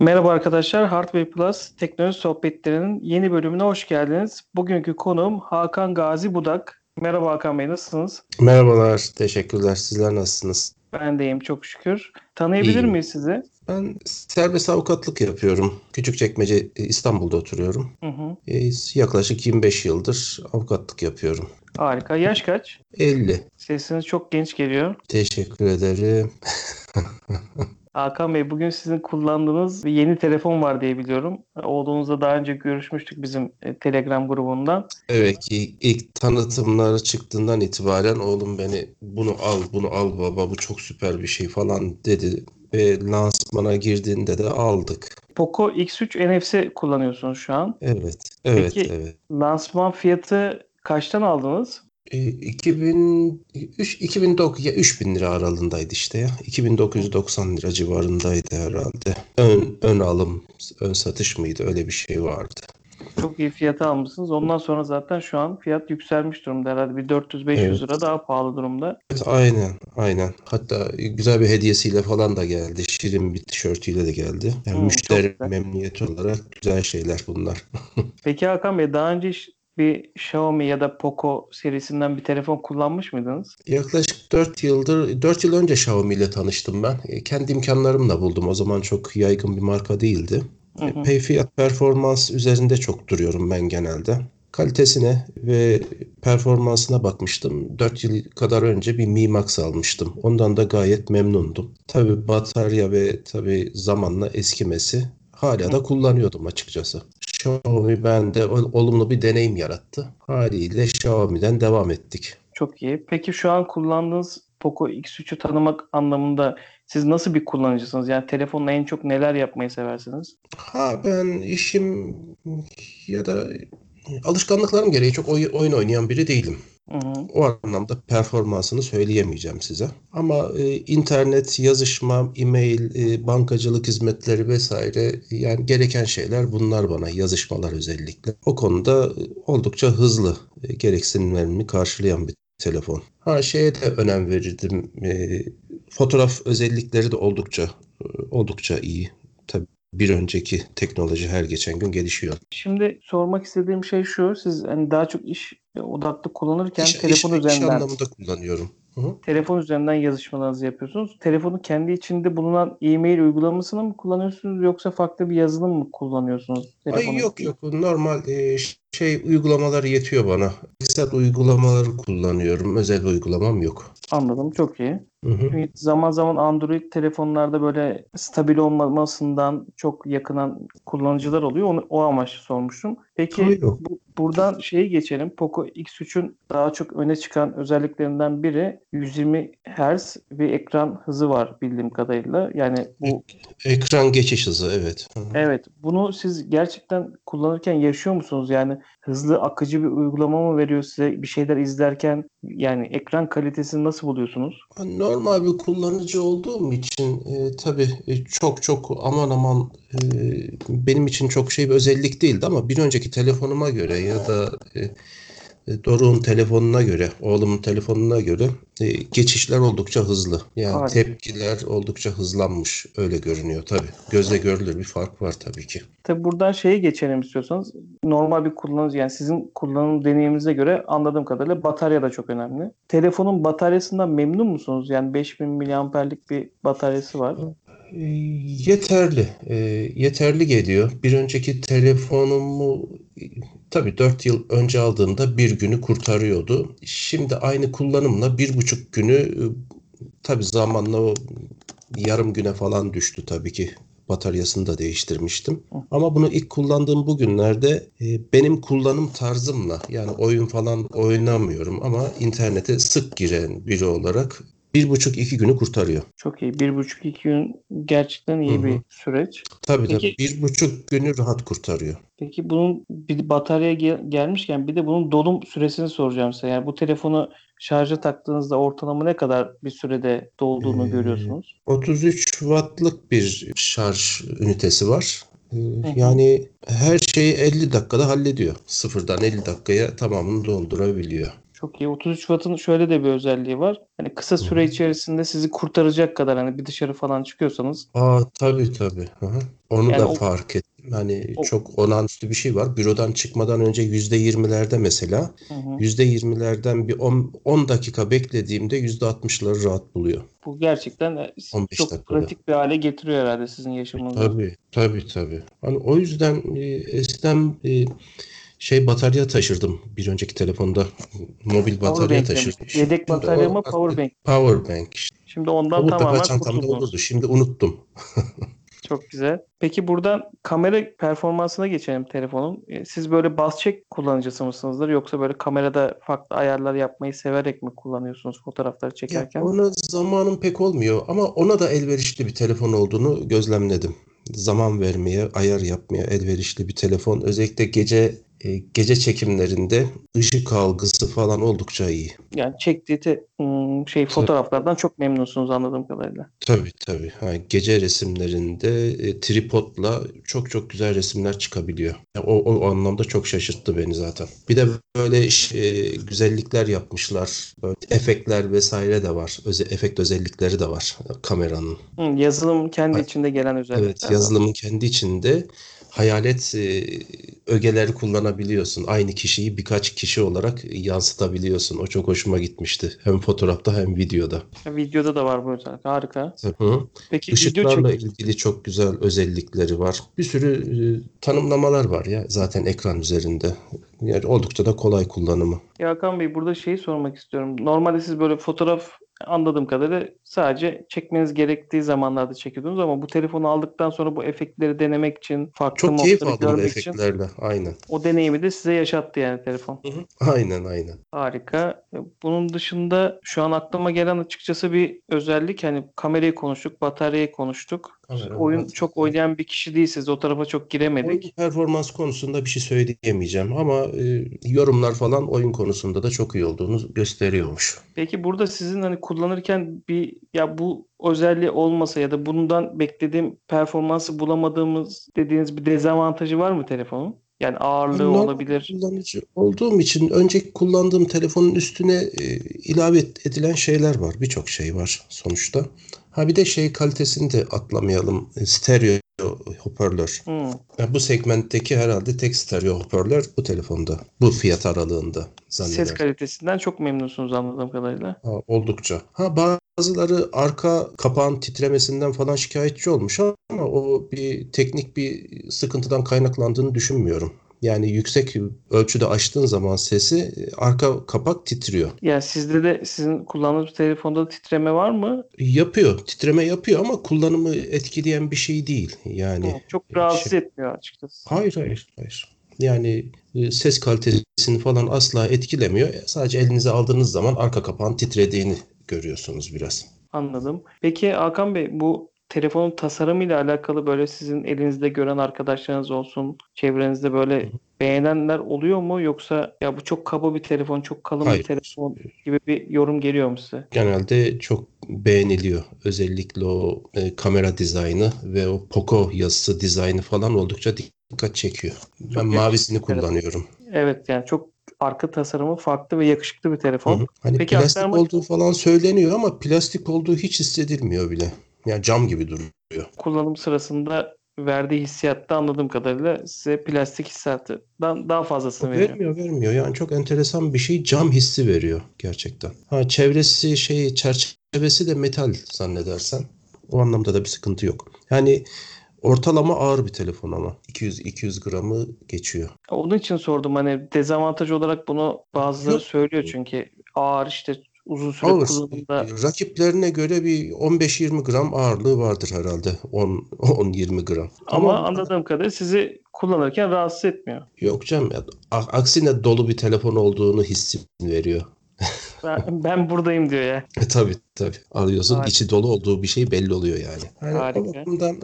Merhaba arkadaşlar, Hardway Plus teknoloji sohbetlerinin yeni bölümüne hoş geldiniz. Bugünkü konuğum Hakan Gazi Budak. Merhaba Hakan Bey, nasılsınız? Merhabalar, teşekkürler. Sizler nasılsınız? Ben deyim, çok şükür. Tanıyabilir miyiz sizi? Ben serbest avukatlık yapıyorum. Küçükçekmece İstanbul'da oturuyorum. Yaklaşık 25 yıldır avukatlık yapıyorum. Harika. Yaş kaç? 50. Sesiniz çok genç geliyor. Teşekkür ederim. Hakan Bey, bugün sizin kullandığınız bir yeni telefon var diye biliyorum. Oğlunuzla daha önce görüşmüştük bizim Telegram grubundan. Evet, ilk tanıtımları çıktığından itibaren oğlum beni bunu al baba, bu çok süper bir şey falan dedi. Ve lansmana girdiğinde de aldık. Poco X3 NFC kullanıyorsunuz şu an. Evet. Peki, evet. Lansman fiyatı kaçtan aldınız? 3000 lira aralığındaydı işte ya. 2990 lira civarındaydı herhalde. Ön alım, ön satış mıydı? Öyle bir şey vardı. Çok iyi fiyata almışsınız. Ondan sonra zaten şu an fiyat yükselmiş durumda herhalde. Bir 400-500 lira daha pahalı durumda. Evet, aynen. Hatta güzel bir hediyesiyle falan da geldi. Şirin bir tişörtüyle de geldi. Yani müşteri memnuniyeti olarak güzel şeyler bunlar. Peki Hakan Bey, daha önce bir Xiaomi ya da Poco serisinden bir telefon kullanmış mıydınız? Yaklaşık 4 yıl önce Xiaomi ile tanıştım ben. Kendi imkanlarımla buldum. O zaman çok yaygın bir marka değildi. Fiyat performans üzerinde çok duruyorum ben genelde. Kalitesine ve performansına bakmıştım. 4 yıl kadar önce bir Mi Max almıştım. Ondan da gayet memnundum. Tabii batarya ve zamanla eskimesi hala da kullanıyordum açıkçası. Xiaomi bende olumlu bir deneyim yarattı. Haliyle Xiaomi'den devam ettik. Çok iyi. Peki şu an kullandığınız Poco X3'ü tanımak anlamında siz nasıl bir kullanıcısınız? Yani telefonla en çok neler yapmayı seversiniz? Ben işim ya da alışkanlıklarım gereği çok oyun oynayan biri değilim. O anlamda performansını söyleyemeyeceğim size. Ama internet, yazışma, e-mail, bankacılık hizmetleri vesaire, yani gereken şeyler bunlar bana, yazışmalar özellikle. O konuda oldukça hızlı gereksinimlerimi karşılayan bir telefon. Şeye de önem verirdim. Fotoğraf özellikleri de oldukça iyi. Tabii bir önceki teknoloji her geçen gün gelişiyor. Şimdi sormak istediğim şey şu. Siz hani daha çok iş odaklı kullanırken telefon üzerinden anlamında kullanıyorum. Telefon üzerinden yazışmalarınızı yapıyorsunuz. Telefonu kendi içinde bulunan e-mail uygulamasını mı kullanıyorsunuz yoksa farklı bir yazılım mı kullanıyorsunuz? Yok. Normal uygulamalar yetiyor bana. Eksel uygulamaları kullanıyorum. Özel uygulamam yok. Anladım. Çok iyi. Zaman zaman Android telefonlarda böyle stabil olmamasından çok yakınan kullanıcılar oluyor. O amaçlı sormuştum. Peki buradan geçelim. Poco X3'ün daha çok öne çıkan özelliklerinden biri 120 Hz bir ekran hızı var bildiğim kadarıyla. Yani bu ekran geçiş hızı, evet. Evet. Bunu siz gerçekten kullanırken yaşıyor musunuz? Yani hızlı, akıcı bir uygulama mı veriyor size? Bir şeyler izlerken yani ekran kalitesini nasıl buluyorsunuz? Normal bir kullanıcı olduğum için tabii çok aman benim için çok bir özellik değildi ama bir önceki telefonuma göre ya da Doruk'un telefonuna göre, oğlumun telefonuna göre geçişler oldukça hızlı. Yani tepkiler oldukça hızlanmış. Öyle görünüyor tabii. Gözle görülür bir fark var tabii ki. Tabii buradan geçelim istiyorsanız. Normal bir kullanıcı, yani sizin kullanım deneyiminize göre anladığım kadarıyla batarya da çok önemli. Telefonun bataryasından memnun musunuz? Yani 5000 miliamperlik bir bataryası var. Yeterli geliyor. Bir önceki telefonumu tabii 4 yıl önce aldığımda bir günü kurtarıyordu. Şimdi aynı kullanımla 1,5 günü, tabii zamanla o yarım güne falan düştü tabii ki. Bataryasını da değiştirmiştim. Ama bunu ilk kullandığım bugünlerde benim kullanım tarzımla, yani oyun falan oynamıyorum ama internete sık giren biri olarak 1,5-2 günü kurtarıyor. Çok iyi. 1,5-2 gün gerçekten iyi bir süreç. Tabii. 1,5 günü rahat kurtarıyor. Peki bunun bir bataryaya gelmişken bir de bunun dolum süresini soracağım size. Yani bu telefonu şarja taktığınızda ortalama ne kadar bir sürede dolduğunu görüyorsunuz? 33 wattlık bir şarj ünitesi var. Yani her şeyi 50 dakikada hallediyor. Sıfırdan 50 dakikaya tamamını doldurabiliyor. Çok iyi. 33 Watt'ın şöyle de bir özelliği var. Hani kısa süre içerisinde sizi kurtaracak kadar, hani bir dışarı falan çıkıyorsanız. Tabii. Hı-hı. Onu yani da fark ettim. Hani çok olağanüstü bir şey var. Bürodan çıkmadan önce %20'lerde mesela. Hı-hı. %20'lerden bir 10 dakika beklediğimde %60'ları rahat buluyor. Bu gerçekten çok pratik bir hale getiriyor herhalde sizin yaşamınızı. Tabii. Hani o yüzden eskiden batarya taşırdım bir önceki telefonda. Mobil batarya taşırdım. Yedek bataryama powerbank. Powerbank işte. Şimdi ondan tamamen kurtuldum. Şimdi unuttum. Çok güzel. Peki buradan kamera performansına geçelim telefonun. Siz böyle bas çek kullanıcısı mısınızdır? Yoksa böyle kamerada farklı ayarlar yapmayı severek mi kullanıyorsunuz fotoğrafları çekerken? Ya ona zamanım pek olmuyor ama ona da elverişli bir telefon olduğunu gözlemledim. Zaman vermeye, ayar yapmaya elverişli bir telefon. Özellikle gece çekimlerinde ışık algısı falan oldukça iyi. Yani çektiği fotoğraflardan çok memnunsunuz anladığım kadarıyla. Tabii. Yani gece resimlerinde tripodla çok güzel resimler çıkabiliyor. Yani o anlamda çok şaşırttı beni zaten. Bir de böyle güzellikler yapmışlar. Böyle efektler vesaire de var. Efekt özellikleri de var kameranın. Yazılımın kendi içinde gelen özellikler. Evet, yazılımın kendi içinde hayalet ögeleri kullanabiliyorsun. Aynı kişiyi birkaç kişi olarak yansıtabiliyorsun. O çok hoşuma gitmişti. Hem fotoğrafta hem videoda. Videoda da var bu özellik. Harika. Hı-hı. Peki ışıklarla ilgili çok güzel özellikleri var. Bir sürü tanımlamalar var ya zaten ekran üzerinde. Yani oldukça da kolay kullanımı. Hakan Bey, burada şeyi sormak istiyorum. Normalde siz böyle fotoğraf anladığım kadarıyla sadece çekmeniz gerektiği zamanlarda çekiyordunuz ama bu telefonu aldıktan sonra bu efektleri denemek için farklı modları görmek için aynen. O deneyimi de size yaşattı yani telefon. Hı-hı. Aynen. Harika. Bunun dışında şu an aklıma gelen açıkçası bir özellik, hani kamerayı konuştuk, bataryayı konuştuk. Kamera, çok oynayan bir kişi değilsiniz. O tarafa çok giremedik. Oyun performans konusunda bir şey söyleyemeyeceğim ama yorumlar falan oyun konusunda da çok iyi olduğunu gösteriyormuş. Peki burada sizin hani kullanırken bu özelliği olmasa ya da bundan beklediğim performansı bulamadığımız dediğiniz bir dezavantajı var mı telefonun? Yani ağırlığı olabilir. Kullanıcı olduğum için önceki kullandığım telefonun üstüne ilave edilen şeyler var. Birçok şey var sonuçta. Bir de kalitesini de atlamayalım. Stereo hoparlör. Bu segmentteki herhalde tek stereo hoparlör bu telefonda. Bu fiyat aralığında zannederim. Ses kalitesinden çok memnunsunuz anladığım kadarıyla. Oldukça. Bazıları arka kapağın titremesinden falan şikayetçi olmuş ama o bir teknik bir sıkıntıdan kaynaklandığını düşünmüyorum. Yani yüksek ölçüde açtığın zaman sesi arka kapak titriyor. Yani sizde de sizin kullandığınız telefonda titreme var mı? Titreme yapıyor ama kullanımı etkileyen bir şey değil. Yani çok rahatsız etmiyor açıkçası. Hayır. Yani ses kalitesini falan asla etkilemiyor. Sadece elinize aldığınız zaman arka kapağın titrediğini görüyorsunuz biraz. Anladım. Peki Hakan Bey, bu telefonun tasarımıyla alakalı böyle sizin elinizde gören arkadaşlarınız olsun, çevrenizde böyle beğenenler oluyor mu? Yoksa ya bu çok kaba bir telefon, çok kalın bir telefon gibi bir yorum geliyor mu size? Genelde çok beğeniliyor. Özellikle o kamera dizaynı ve o Poco yazısı dizaynı falan oldukça dikkat çekiyor. Ben mavisini kullanıyorum. Evet, yani çok arka tasarımı farklı ve yakışıklı bir telefon. Hı hı. Hani peki plastik olduğu falan söyleniyor ama plastik olduğu hiç hissedilmiyor bile. Yani cam gibi duruyor. Kullanım sırasında verdiği hissiyatta anladığım kadarıyla size plastik hissiyatından daha fazlasını veriyor. Vermiyor. Yani çok enteresan bir şey, cam hissi veriyor gerçekten. Çevresi çerçevesi de metal zannedersen. O anlamda da bir sıkıntı yok. Yani ortalama ağır bir telefon ama 200 gramı geçiyor. Onun için sordum, hani dezavantaj olarak bunu bazıları söylüyor çünkü ağır uzun süre kullanımda. Rakiplerine göre bir 15-20 gram ağırlığı vardır herhalde. 10-20 gram. Ama anladığım kadarıyla sizi kullanırken rahatsız etmiyor. Yok canım ya. Aksine dolu bir telefon olduğunu hissini veriyor. Ben buradayım diyor ya. Tabii. Alıyorsun. Harika. İçi dolu olduğu bir şey belli oluyor yani. Harika. Bundan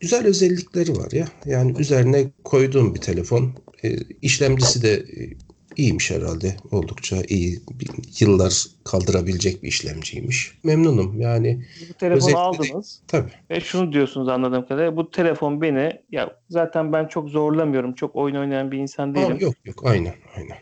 güzel özellikleri var ya. Yani üzerine koyduğum bir telefon. İşlemcisi de İyiymiş herhalde. Oldukça iyi. Yıllar kaldırabilecek bir işlemciymiş. Memnunum. Yani bu telefonu aldınız. Tabii. Ve şunu diyorsunuz anladığım kadarıyla. Bu telefon beni zaten ben çok zorlamıyorum. Çok oyun oynayan bir insan değilim. Yok. Aynen.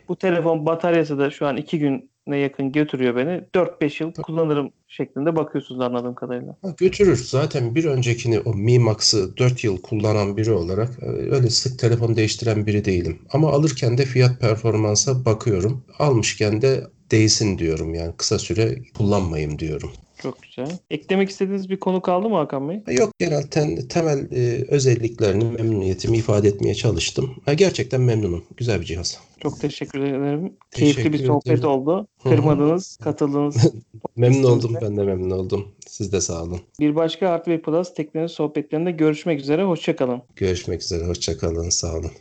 Bu telefon bataryası da şu an 2 gün yakın götürüyor beni. 4-5 yıl kullanırım şeklinde bakıyorsunuz anladığım kadarıyla. Götürür. Zaten bir öncekini, o Mi Max'ı 4 yıl kullanan biri olarak öyle sık telefon değiştiren biri değilim. Ama alırken de fiyat performansa bakıyorum. Almışken de değsin diyorum, yani kısa süre kullanmayayım diyorum. Çok güzel. Eklemek istediğiniz bir konu kaldı mı Hakan Bey? Yok, genel temel özelliklerini, memnuniyetimi ifade etmeye çalıştım. Gerçekten memnunum. Güzel bir cihaz. Çok teşekkür ederim. Keyifli bir sohbet oldu. Kırmadınız, katıldınız. Memnun oldum, ben de memnun oldum. Siz de sağ olun. Bir başka Hardway Plus teknoloji sohbetlerinde görüşmek üzere. Hoşçakalın. Görüşmek üzere. Hoşçakalın. Sağ olun.